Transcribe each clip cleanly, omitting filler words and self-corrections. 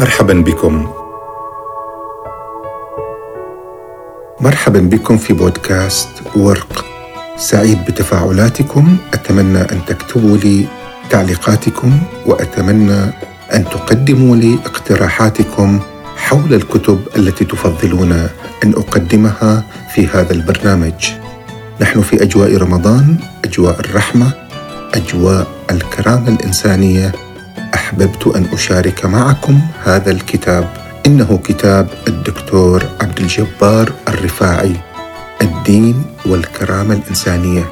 مرحبا بكم في بودكاست ورق. سعيد بتفاعلاتكم، أتمنى أن تكتبوا لي تعليقاتكم، وأتمنى أن تقدموا لي اقتراحاتكم حول الكتب التي تفضلون أن أقدمها في هذا البرنامج. نحن في أجواء رمضان، أجواء الرحمة، أجواء الكرامة الإنسانية. أحببت أن أشارك معكم هذا الكتاب، إنه كتاب الدكتور عبد الجبار الرفاعي، الدين والكرامة الإنسانية.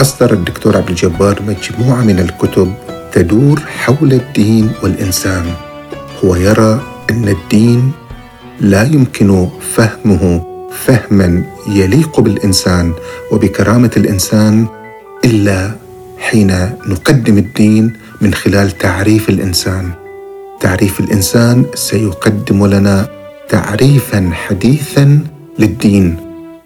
أصدر الدكتور عبد الجبار مجموعة من الكتب تدور حول الدين والإنسان. هو يرى أن الدين لا يمكن فهمه فهما يليق بالإنسان وبكرامة الإنسان إلا حين نقدم الدين من خلال تعريف الإنسان. تعريف الإنسان سيقدم لنا تعريفا حديثا للدين،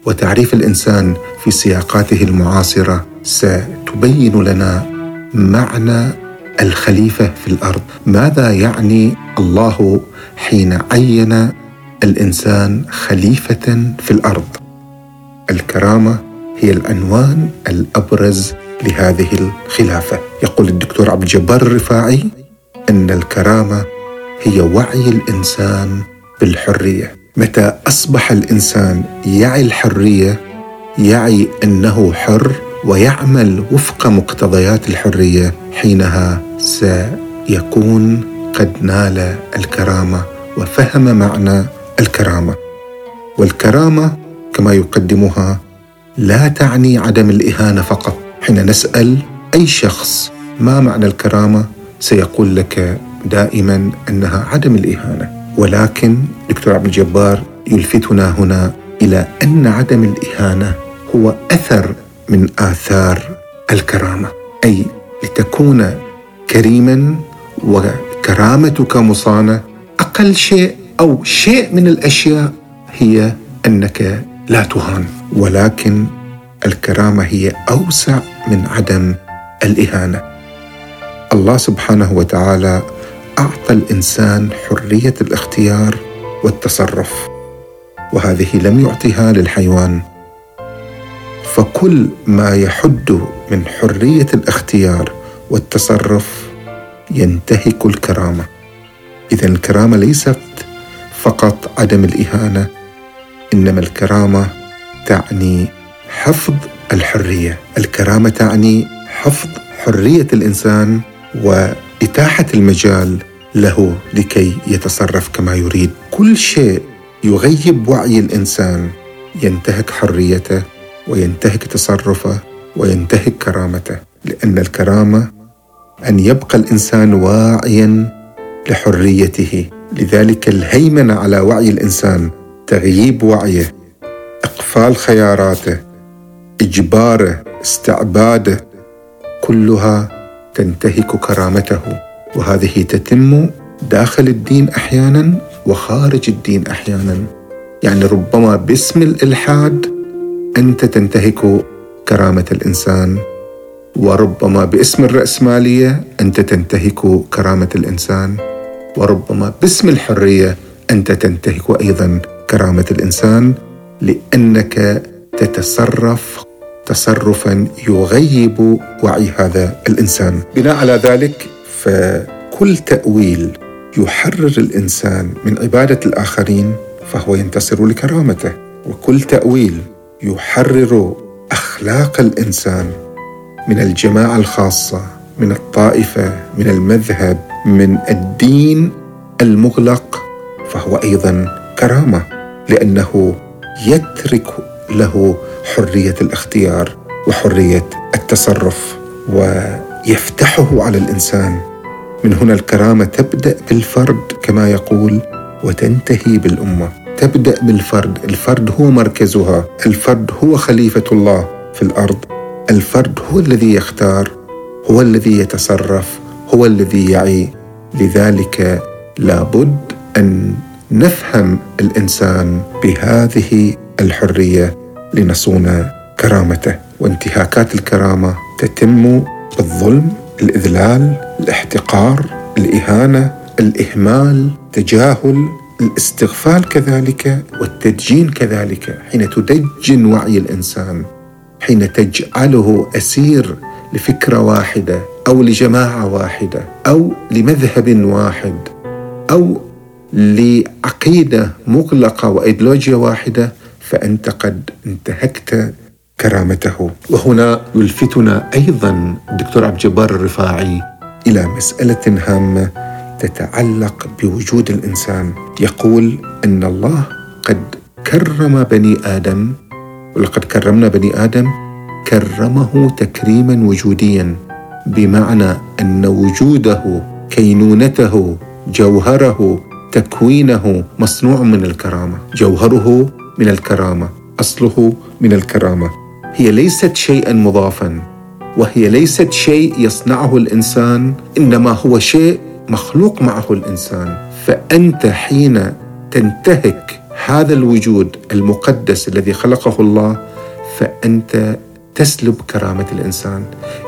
وتعريف الإنسان في سياقاته المعاصرة ستبين لنا معنى الخليفة في الأرض. ماذا يعني الله حين عين الإنسان خليفة في الأرض؟ الكرامة هي العنوان الأبرز لهذه الخلافة. يقول الدكتور عبد الجبار الرفاعي أن الكرامة هي وعي الإنسان بالحرية. متى أصبح الإنسان يعي الحرية، يعي أنه حر ويعمل وفق مقتضيات الحرية، حينها سيكون قد نال الكرامة وفهم معنى الكرامة. والكرامة كما يقدمها لا تعني عدم الإهانة فقط. حين نسأل أي شخص ما معنى الكرامة، سيقول لك دائما أنها عدم الإهانة. ولكن دكتور عبد الجبار يلفتنا هنا إلى أن عدم الإهانة هو أثر من آثار الكرامة، أي لتكون كريما وكرامتك مصانة، أقل شيء أو شيء من الأشياء هي أنك لا تهان. ولكن الكرامة هي أوسع من عدم الإهانة. الله سبحانه وتعالى أعطى الإنسان حرية الاختيار والتصرف، وهذه لم يعطها للحيوان. فكل ما يحد من حرية الاختيار والتصرف ينتهك الكرامة. إذن الكرامة ليست فقط عدم الإهانة، إنما الكرامة تعني حفظ الحرية. الكرامة تعني حفظ حرية الإنسان وإتاحة المجال له لكي يتصرف كما يريد. كل شيء يغيب وعي الإنسان ينتهك حريته، وينتهك تصرفه، وينتهك كرامته. لأن الكرامة أن يبقى الإنسان واعيا لحريته. لذلك الهيمنة على وعي الإنسان، تغييب وعيه، إقفال خياراته، إجباره، استعباده، كلها تنتهك كرامته. وهذه تتم داخل الدين أحيانا وخارج الدين أحيانا. يعني ربما باسم الإلحاد أنت تنتهك كرامة الإنسان، وربما باسم الرأسمالية أنت تنتهك كرامة الإنسان، وربما باسم الحرية أنت تنتهك أيضا كرامة الإنسان، لأنك تتصرف تصرفا يغيب وعي هذا الإنسان. بناء على ذلك، فكل تأويل يحرر الإنسان من عبادة الآخرين فهو ينتصر لكرامته، وكل تأويل يحرر أخلاق الإنسان من الجماعة الخاصة، من الطائفة، من المذهب، من الدين المغلق فهو أيضا كرامة، لأنه يترك له حرية الاختيار وحرية التصرف ويفتحه على الإنسان. من هنا الكرامة تبدأ بالفرد كما يقول وتنتهي بالأمة. تبدأ بالفرد، الفرد هو مركزها، الفرد هو خليفة الله في الأرض، الفرد هو الذي يختار، هو الذي يتصرف، هو الذي يعي. لذلك لابد أن نفهم الإنسان بهذه الحرية لنصون كرامته. وانتهاكات الكرامة تتم بالظلم، الإذلال، الاحتقار، الإهانة، الإهمال، تجاهل، الاستغفال كذلك، والتدجين كذلك. حين تدجن وعي الإنسان، حين تجعله أسير لفكرة واحدة أو لجماعة واحدة أو لمذهب واحد أو لعقيدة مغلقة وإيديولوجيا واحدة، فأنت قد انتهكت كرامته. وهنا يلفتنا أيضا الدكتور عبد الجبار الرفاعي إلى مسألة هامة تتعلق بوجود الإنسان. يقول أن الله قد كرم بني آدم، ولقد كرمنا بني آدم، كرمه تكريما وجوديا، بمعنى أن وجوده، كينونته، جوهره، تكوينه مصنوع من الكرامة، جوهره من الكرامة، أصله من الكرامة. هي ليست شيئا مضافا، وهي ليست شيء يصنعه الإنسان، إنما هو شيء مخلوق معه الإنسان. فأنت حين تنتهك هذا الوجود المقدس الذي خلقه الله، فأنت تسلب كرامة الإنسان.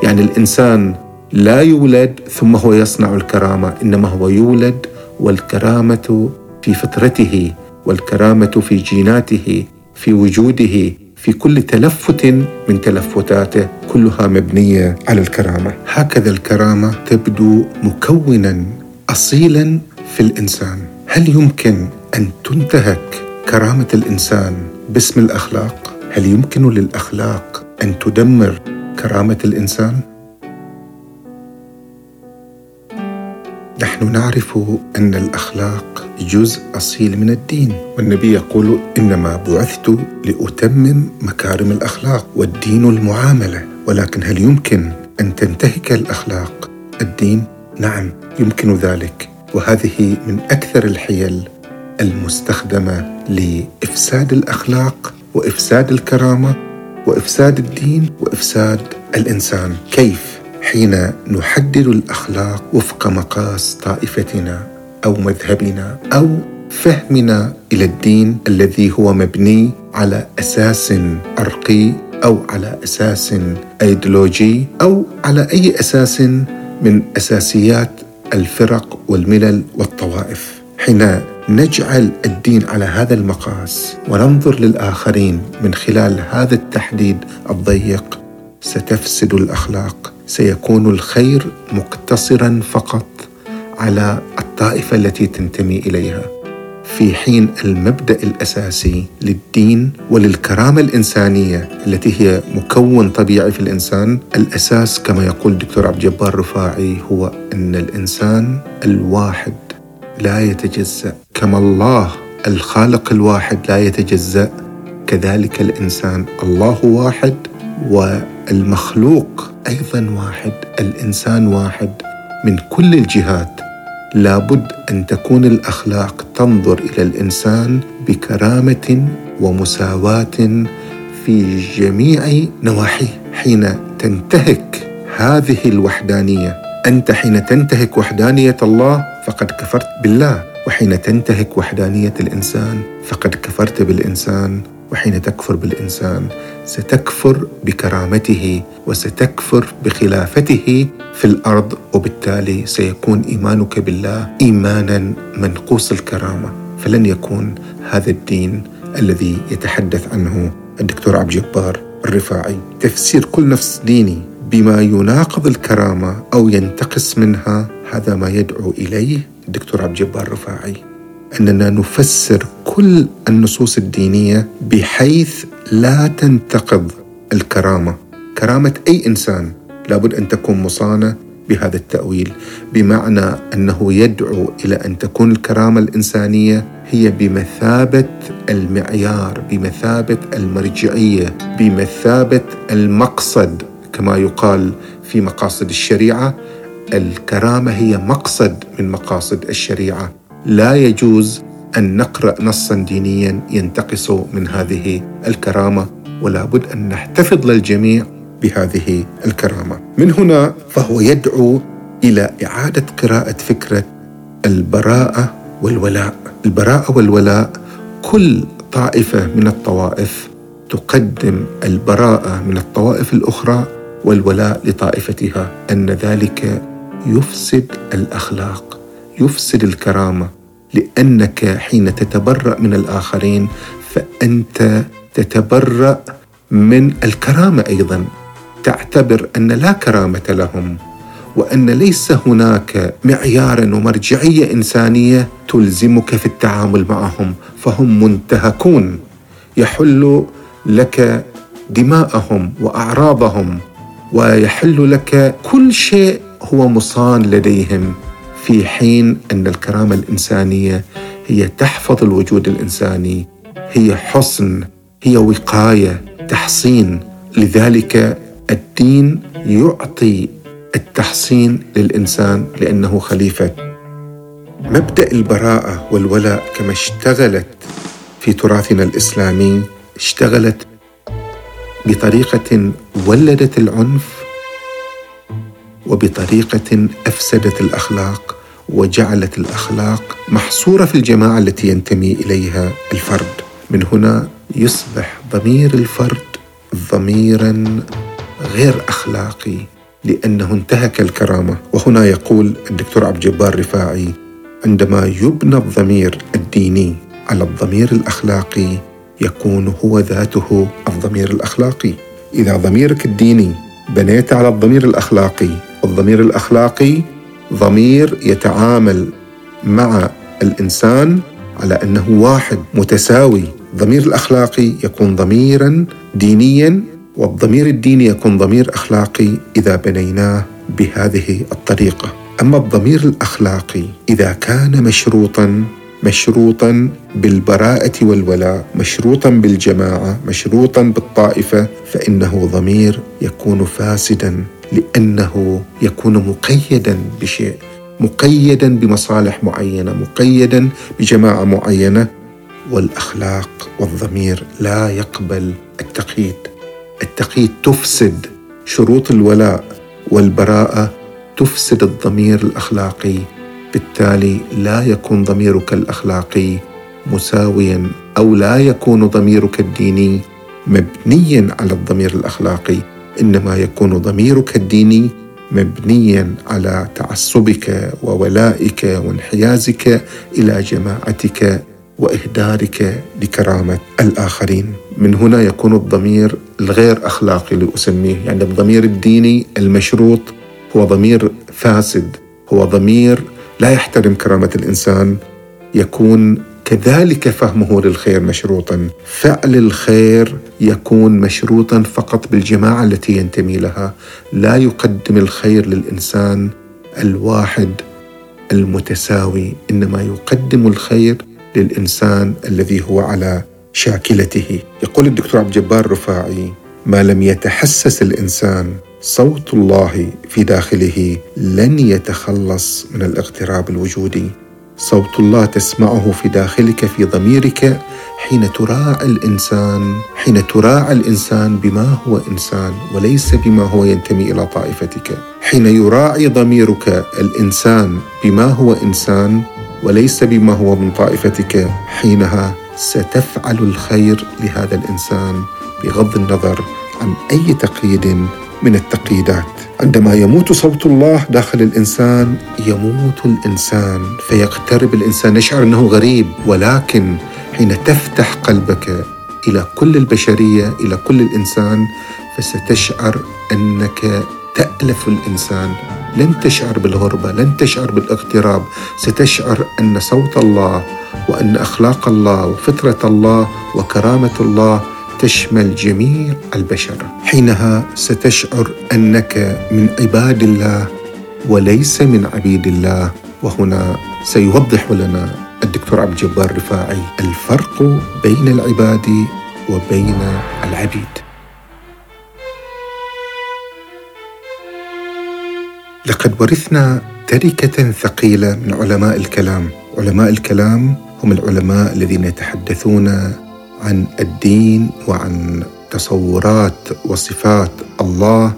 يعني الإنسان لا يولد ثم هو يصنع الكرامة، إنما هو يولد والكرامة في فطرته، والكرامة في جيناته، في وجوده، في كل تلفت من تلفتاته، كلها مبنية على الكرامة. هكذا الكرامة تبدو مكونا أصيلا في الإنسان. هل يمكن أن تنتهك كرامة الإنسان باسم الأخلاق؟ هل يمكن للأخلاق أن تدمر كرامة الإنسان؟ نحن نعرف أن الأخلاق جزء أصيل من الدين، والنبي يقول إنما بعثت لأتمم مكارم الأخلاق، والدين المعاملة. ولكن هل يمكن أن تنتهك الأخلاق الدين؟ نعم يمكن ذلك، وهذه من أكثر الحيل المستخدمة لإفساد الأخلاق وإفساد الكرامة وإفساد الدين وإفساد الإنسان. كيف؟ حين نحدد الأخلاق وفق مقاس طائفتنا أو مذهبنا أو فهمنا إلى الدين، الذي هو مبني على أساس أرقي أو على أساس أيديولوجي أو على أي أساس من أساسيات الفرق والملل والطوائف. حين نجعل الدين على هذا المقاس وننظر للآخرين من خلال هذا التحديد الضيق، ستفسد الأخلاق. سيكون الخير مقتصرا فقط على الطائفة التي تنتمي إليها، في حين المبدأ الأساسي للدين وللكرامة الإنسانية التي هي مكون طبيعي في الإنسان، الأساس كما يقول الدكتور عبد الجبار الرفاعي هو أن الإنسان الواحد لا يتجزأ. كما الله الخالق الواحد لا يتجزأ، كذلك الإنسان، الله واحد والمخلوق أيضا واحد، الإنسان واحد من كل الجهات. لابد أن تكون الأخلاق تنظر إلى الإنسان بكرامة ومساواة في جميع نواحيه. حين تنتهك هذه الوحدانية، أنت حين تنتهك وحدانية الله فقد كفرت بالله، وحين تنتهك وحدانية الإنسان فقد كفرت بالإنسان، وحين تكفر بالإنسان ستكفر بكرامته وستكفر بخلافته في الأرض، وبالتالي سيكون إيمانك بالله إيمانا منقوص الكرامة، فلن يكون هذا الدين الذي يتحدث عنه الدكتور عبد الجبار الرفاعي. تفسير كل نفس ديني بما يناقض الكرامة أو ينتقص منها، هذا ما يدعو إليه الدكتور عبد الجبار الرفاعي، أننا نفسر كل النصوص الدينية بحيث لا تنتقض الكرامة. كرامة أي إنسان لابد أن تكون مصانة بهذا التأويل، بمعنى أنه يدعو إلى أن تكون الكرامة الإنسانية هي بمثابة المعيار، بمثابة المرجعية، بمثابة المقصد. كما يقال في مقاصد الشريعة، الكرامة هي مقصد من مقاصد الشريعة. لا يجوز أن نقرأ نصاً دينياً ينتقص من هذه الكرامة، ولا بد أن نحتفظ للجميع بهذه الكرامة. من هنا فهو يدعو إلى إعادة قراءة فكرة البراءة والولاء. البراءة والولاء، كل طائفة من الطوائف تقدم البراءة من الطوائف الأخرى والولاء لطائفتها، أن ذلك يفسد الأخلاق، يفسد الكرامة، لأنك حين تتبرأ من الآخرين فأنت تتبرأ من الكرامة أيضا، تعتبر أن لا كرامة لهم، وأن ليس هناك معيار ومرجعية إنسانية تلزمك في التعامل معهم، فهم منتهكون، يحل لك دماءهم وأعراضهم، ويحل لك كل شيء هو مصان لديهم، في حين أن الكرامة الإنسانية هي تحفظ الوجود الإنساني، هي حصن، هي وقاية، تحصين. لذلك الدين يعطي التحصين للإنسان لأنه خليفة. مبدأ البراءة والولاء كما اشتغلت في تراثنا الإسلامي، اشتغلت بطريقة ولدت العنف، وبطريقة أفسدت الأخلاق وجعلت الأخلاق محصورة في الجماعة التي ينتمي إليها الفرد. من هنا يصبح ضمير الفرد ضميراً غير أخلاقي، لأنه انتهك الكرامة. وهنا يقول الدكتور عبد الجبار الرفاعي: عندما يبنى الضمير الديني على الضمير الأخلاقي يكون هو ذاته الضمير الأخلاقي. إذا ضميرك الديني بنيت على الضمير الأخلاقي، والضمير الأخلاقي ضمير يتعامل مع الإنسان على أنه واحد متساوي، الضمير الأخلاقي يكون ضميراً دينياً، والضمير الديني يكون ضمير أخلاقي إذا بنيناه بهذه الطريقة. أما الضمير الأخلاقي إذا كان مشروطاً بالبراءة والولاء، مشروطاً بالجماعة، مشروطاً بالطائفة، فإنه ضمير يكون فاسداً، لأنه يكون مقيداً بشيء، مقيداً بمصالح معينة، مقيداً بجماعة معينة. والأخلاق والضمير لا يقبل التقييد، التقييد تفسد شروط الولاء والبراءة، تفسد الضمير الأخلاقي، بالتالي لا يكون ضميرك الأخلاقي مساوياً، أو لا يكون ضميرك الديني مبنياً على الضمير الأخلاقي، إنما يكون ضميرك الديني مبنياً على تعصبك وولائك وانحيازك إلى جماعتك وإهدارك لكرامة الآخرين. من هنا يكون الضمير الغير أخلاقي لأسميه، يعني الضمير الديني المشروط هو ضمير فاسد، هو ضمير لا يحترم كرامة الإنسان، يكون كذلك فهمه للخير مشروطاً، فعل الخير يكون مشروطاً فقط بالجماعة التي ينتمي لها، لا يقدم الخير للإنسان الواحد المتساوي، إنما يقدم الخير للإنسان الذي هو على شاكلته. يقول الدكتور عبد الجبار الرفاعي: ما لم يتحسس الإنسان صوت الله في داخله لن يتخلص من الاغتراب الوجودي. صوت الله تسمعه في داخلك، في ضميرك، حين تراعي الإنسان بما هو إنسان وليس بما هو ينتمي إلى طائفتك، حين يراعي ضميرك الإنسان بما هو إنسان وليس بما هو من طائفتك، حينها ستفعل الخير لهذا الإنسان بغض النظر عن أي تقييد من التقييدات. عندما يموت صوت الله داخل الإنسان يموت الإنسان، فيقترب الإنسان، يشعر أنه غريب. ولكن حين تفتح قلبك إلى كل البشرية، إلى كل الإنسان، فستشعر أنك تألف الإنسان، لن تشعر بالغربة، لن تشعر بالاغتراب، ستشعر أن صوت الله وأن أخلاق الله وفطرة الله وكرامة الله تشمل جميع البشر. حينها ستشعر أنك من عباد الله وليس من عبيد الله. وهنا سيوضح لنا الدكتور عبد الجبار الرفاعي الفرق بين العباد وبين العبيد. لقد ورثنا تركة ثقيلة من علماء الكلام. علماء الكلام هم العلماء الذين يتحدثون عن الدين وعن تصورات وصفات الله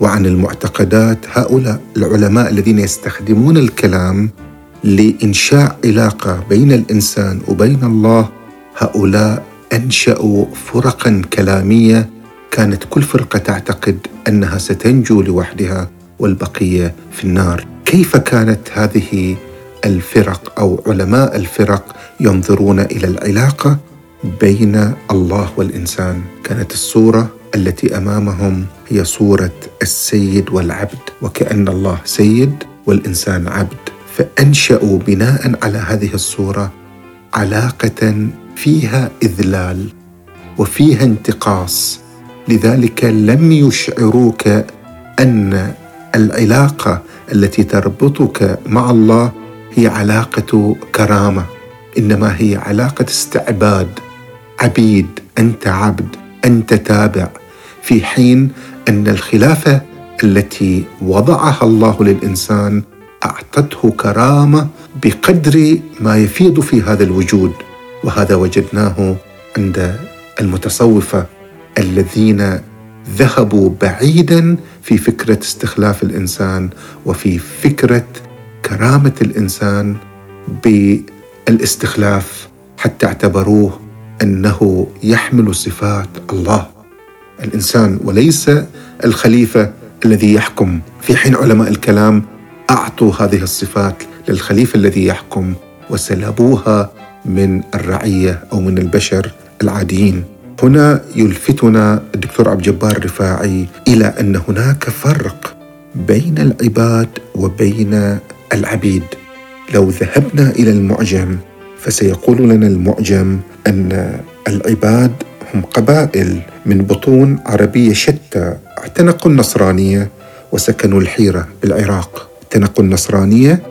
وعن المعتقدات. هؤلاء العلماء الذين يستخدمون الكلام لإنشاء علاقة بين الإنسان وبين الله، هؤلاء أنشأوا فرقاً كلامية، كانت كل فرقة تعتقد أنها ستنجو لوحدها والبقية في النار. كيف كانت هذه الفرق أو علماء الفرق ينظرون إلى العلاقة بين الله والإنسان. كانت الصورة التي أمامهم هي صورة السيد والعبد، وكأن الله سيد والإنسان عبد، فأنشأوا بناء على هذه الصورة علاقة فيها إذلال وفيها انتقاص. لذلك لم يشعروك أن العلاقة التي تربطك مع الله هي علاقة كرامة، إنما هي علاقة استعباد، عبيد، أنت عبد، أنت تابع. في حين أن الخلافة التي وضعها الله للإنسان أعطته كرامة بقدر ما يفيض في هذا الوجود، وهذا وجدناه عند المتصوفة الذين ذهبوا بعيداً في فكرة استخلاف الإنسان وفي فكرة كرامة الإنسان بالاستخلاف، حتى اعتبروه أنه يحمل صفات الله الإنسان وليس الخليفة الذي يحكم، في حين علماء الكلام أعطوا هذه الصفات للخليفة الذي يحكم وسلبوها من الرعية أو من البشر العاديين. هنا يلفتنا الدكتور عبد الجبار الرفاعي إلى أن هناك فرق بين العباد وبين العبيد. لو ذهبنا إلى المعجم فسيقول لنا المعجم أن العباد هم قبائل من بطون عربية شتى اعتنقوا النصرانية وسكنوا الحيرة بالعراق. اعتنقوا النصرانية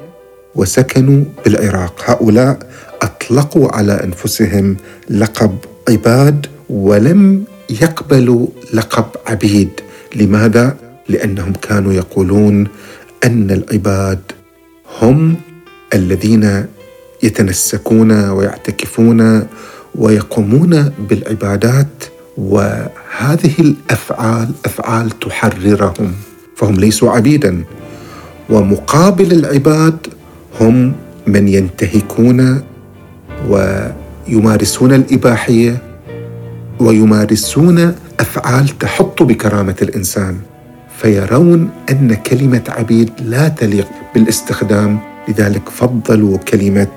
وسكنوا بالعراق، هؤلاء أطلقوا على أنفسهم لقب عباد ولم يقبلوا لقب عبيد. لماذا؟ لأنهم كانوا يقولون أن العباد هم الذين يتنسكون ويعتكفون ويقومون بالعبادات، وهذه الأفعال أفعال تحررهم، فهم ليسوا عبيدا. ومقابل العباد هم من ينتهكون ويمارسون الإباحية ويمارسون أفعال تحط بكرامة الإنسان، فيرون أن كلمة عبيد لا تليق بالاستخدام، لذلك فضلوا كلمة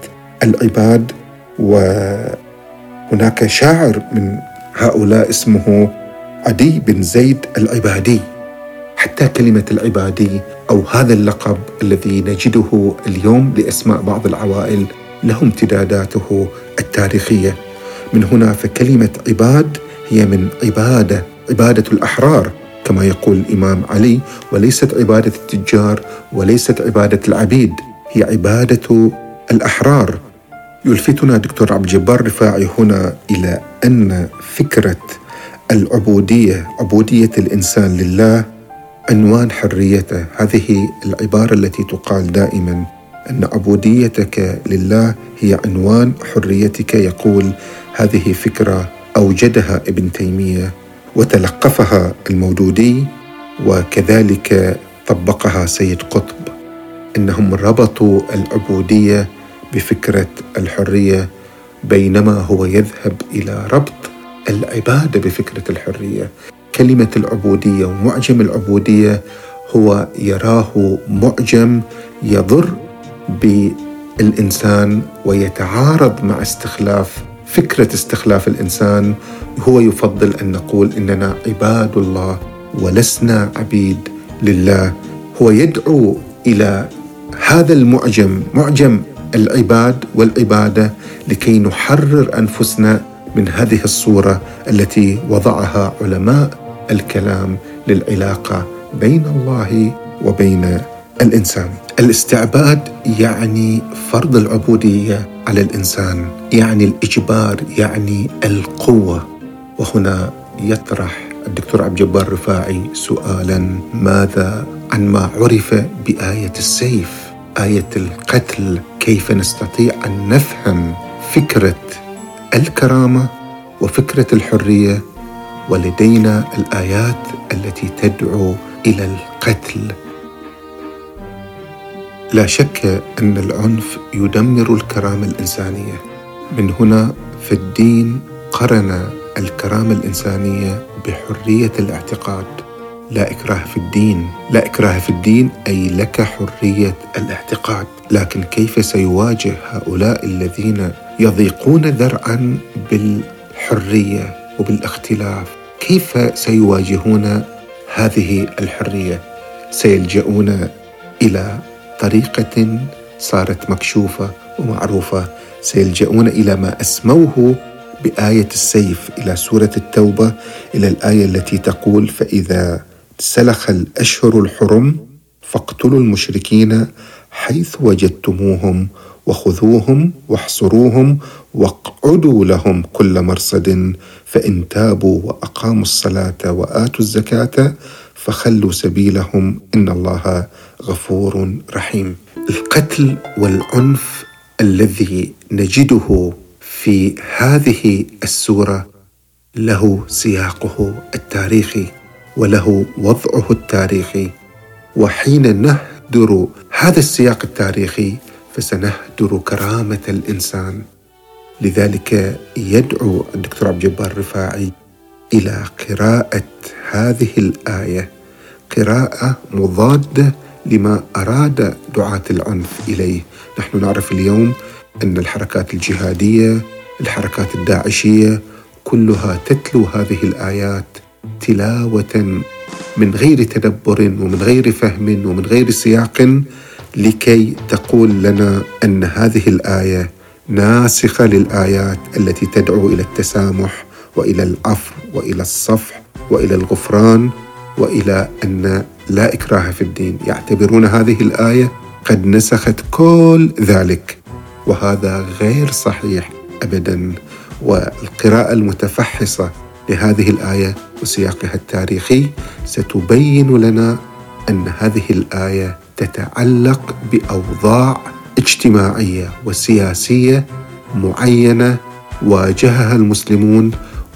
العباد. وهناك شاعر من هؤلاء اسمه عدي بن زيد العبادي، حتى كلمة العبادي أو هذا اللقب الذي نجده اليوم لأسماء بعض العوائل له امتداداته التاريخية. من هنا فكلمة عباد هي من عبادة، عبادة الأحرار كما يقول الإمام علي، وليست عبادة التجار وليست عبادة العبيد، هي عبادة الأحرار. يلفتنا دكتور عبد الجبار الرفاعي هنا إلى أن فكرة العبودية، عبودية الإنسان لله، عنوان حريته. هذه العبارة التي تقال دائما أن عبوديتك لله هي عنوان حريتك، يقول هذه فكرة أوجدها ابن تيمية وتلقفها المودودي وكذلك طبقها سيد قطب، أنهم ربطوا العبودية بفكرة الحرية، بينما هو يذهب إلى ربط العبادة بفكرة الحرية. كلمة العبودية ومعجم العبودية هو يراه معجم يضر بالإنسان ويتعارض مع فكرة استخلاف الإنسان. هو يفضل أن نقول إننا عباد الله ولسنا عبيد لله. هو يدعو إلى هذا المعجم، معجم العباد والعبادة، لكي نحرر أنفسنا من هذه الصورة التي وضعها علماء الكلام للعلاقة بين الله وبين الإنسان. الاستعباد يعني فرض العبودية على الإنسان، يعني الإجبار، يعني القوة. وهنا يطرح الدكتور عبد الجبار الرفاعي سؤالا: ماذا عن ما عرف بآية السيف، آية القتل؟ كيف نستطيع أن نفهم فكرة الكرامة وفكرة الحرية ولدينا الآيات التي تدعو إلى القتل؟ لا شك أن العنف يدمر الكرامة الإنسانية. من هنا فالدين قرن الكرامة الإنسانية بحرية الاعتقاد. لا إكراه في الدين، لا إكراه في الدين، أي لك حرية الاعتقاد. لكن كيف سيواجه هؤلاء الذين يضيقون ذرعا بالحرية وبالاختلاف؟ كيف سيواجهون هذه الحرية؟ سيلجؤون إلى طريقة صارت مكشوفة ومعروفة، سيلجؤون إلى ما أسموه بآية السيف، إلى سورة التوبة، إلى الآية التي تقول: فإذا سلخ الأشهر الحرم فاقتلوا المشركين حيث وجدتموهم وخذوهم واحصروهم واقعدوا لهم كل مرصد، فإن تابوا وأقاموا الصلاة وآتوا الزكاة فخلوا سبيلهم إن الله غفور رحيم. القتل والعنف الذي نجده في هذه السورة له سياقه التاريخي وله وضعه التاريخي، وحين نهدر هذا السياق التاريخي فسنهدر كرامة الإنسان. لذلك يدعو الدكتور عبد الجبار الرفاعي إلى قراءة هذه الآية، قراءة مضادة لما أراد دعاة العنف إليه. نحن نعرف اليوم أن الحركات الجهادية، الحركات الداعشية، كلها تتلو هذه الآيات تلاوة من غير تدبر ومن غير فهم ومن غير سياق، لكي تقول لنا أن هذه الآية ناسخة للآيات التي تدعو إلى التسامح وإلى العفو وإلى الصفح وإلى الغفران وإلى أن لا إكراه في الدين. يعتبرون هذه الآية قد نسخت كل ذلك، وهذا غير صحيح أبدا. والقراءة المتفحصة لهذه الآية وسياقها التاريخي ستبين لنا أن هذه الآية تتعلق بأوضاع اجتماعية وسياسية معينة واجهها المسلمون،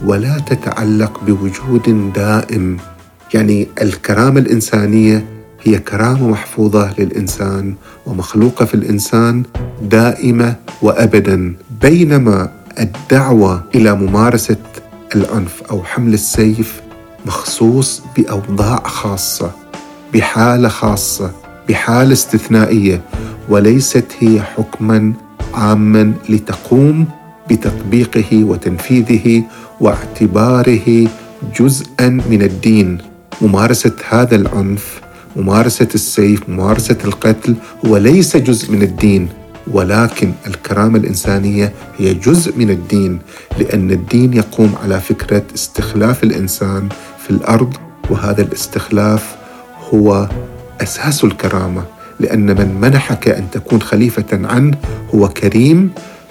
ولا تتعلق بوجود دائم. يعني الكرامة الإنسانية هي كرامة محفوظة للإنسان ومخلوقة في الإنسان دائمة وأبدا، بينما الدعوة إلى ممارسة العنف أو حمل السيف مخصوص بأوضاع خاصة، بحالة خاصة، بحالة استثنائية، وليست هي حكما عاما لتقوم بتطبيقه وتنفيذه واعتباره جزءا من الدين. ممارسة هذا العنف، ممارسة السيف، ممارسة القتل هو ليس جزء من الدين، ولكن الكرامة الإنسانية هي جزء من الدين، لأن الدين يقوم على فكرة استخلاف الإنسان في الأرض، وهذا الاستخلاف هو أساس الكرامة، لأن من منحك أن تكون خليفة عنه هو كريم،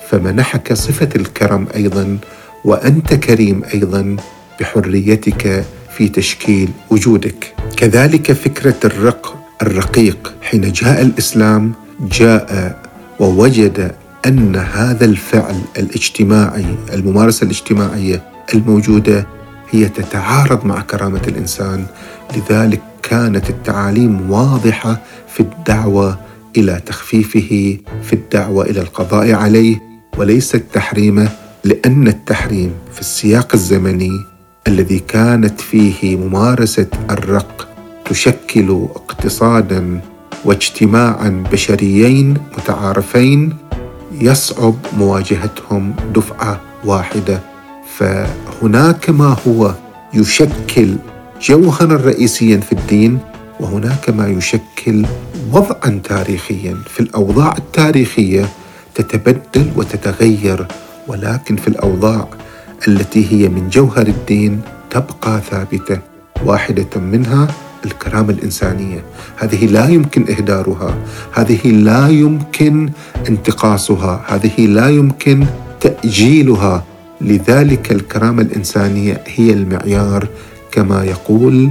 فمنحك صفة الكرم أيضا، وأنت كريم أيضا بحريتك في تشكيل وجودك. كذلك فكرة الرقيق حين جاء الإسلام، جاء ووجد أن هذا الفعل الاجتماعي، الممارسة الاجتماعية الموجودة، هي تتعارض مع كرامة الإنسان. لذلك كانت التعاليم واضحة في الدعوة إلى تخفيفه، في الدعوة إلى القضاء عليه، وليس التحريم، لأن التحريم في السياق الزمني الذي كانت فيه ممارسة الرق تشكل اقتصادا واجتماعا بشريين متعارفين يصعب مواجهتهم دفعة واحدة، فهناك ما هو يشكل جوهرا رئيسيا في الدين، وهناك ما يشكل وضعا تاريخيا. في الأوضاع التاريخية تتبدل وتتغير، ولكن في الأوضاع التي هي من جوهر الدين تبقى ثابتة. واحدة منها الكرامة الإنسانية، هذه لا يمكن إهدارها، هذه لا يمكن انتقاصها، هذه لا يمكن تأجيلها. لذلك الكرامة الإنسانية هي المعيار، كما يقول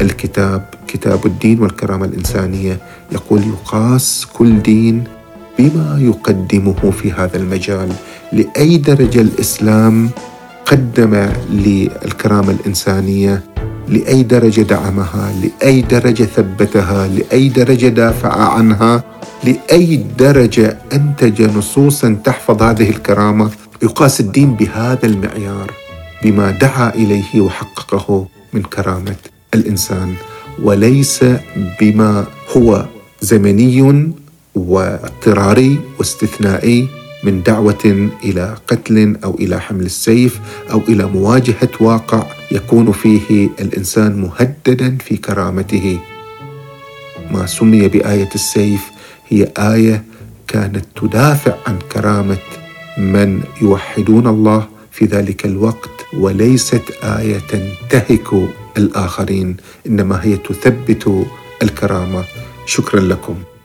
الكتاب، كتاب الدين والكرامة الإنسانية، يقول: يقاس كل دين بما يقدمه في هذا المجال. لأي درجة الإسلام قدم للكرامة الإنسانية، لأي درجة دعمها، لأي درجة ثبتها، لأي درجة دافع عنها، لأي درجة أنتج نصوصا تحفظ هذه الكرامة، يقاس الدين بهذا المعيار، بما دعا إليه وحققه من كرامة الإنسان، وليس بما هو زمني واضطراري واستثنائي من دعوة إلى قتل أو إلى حمل السيف أو إلى مواجهة واقع يكون فيه الإنسان مهددا في كرامته. ما سمي بآية السيف هي آية كانت تدافع عن كرامة من يوحدون الله في ذلك الوقت، وليست آية تنتهك الآخرين، إنما هي تثبت الكرامة. شكرا لكم.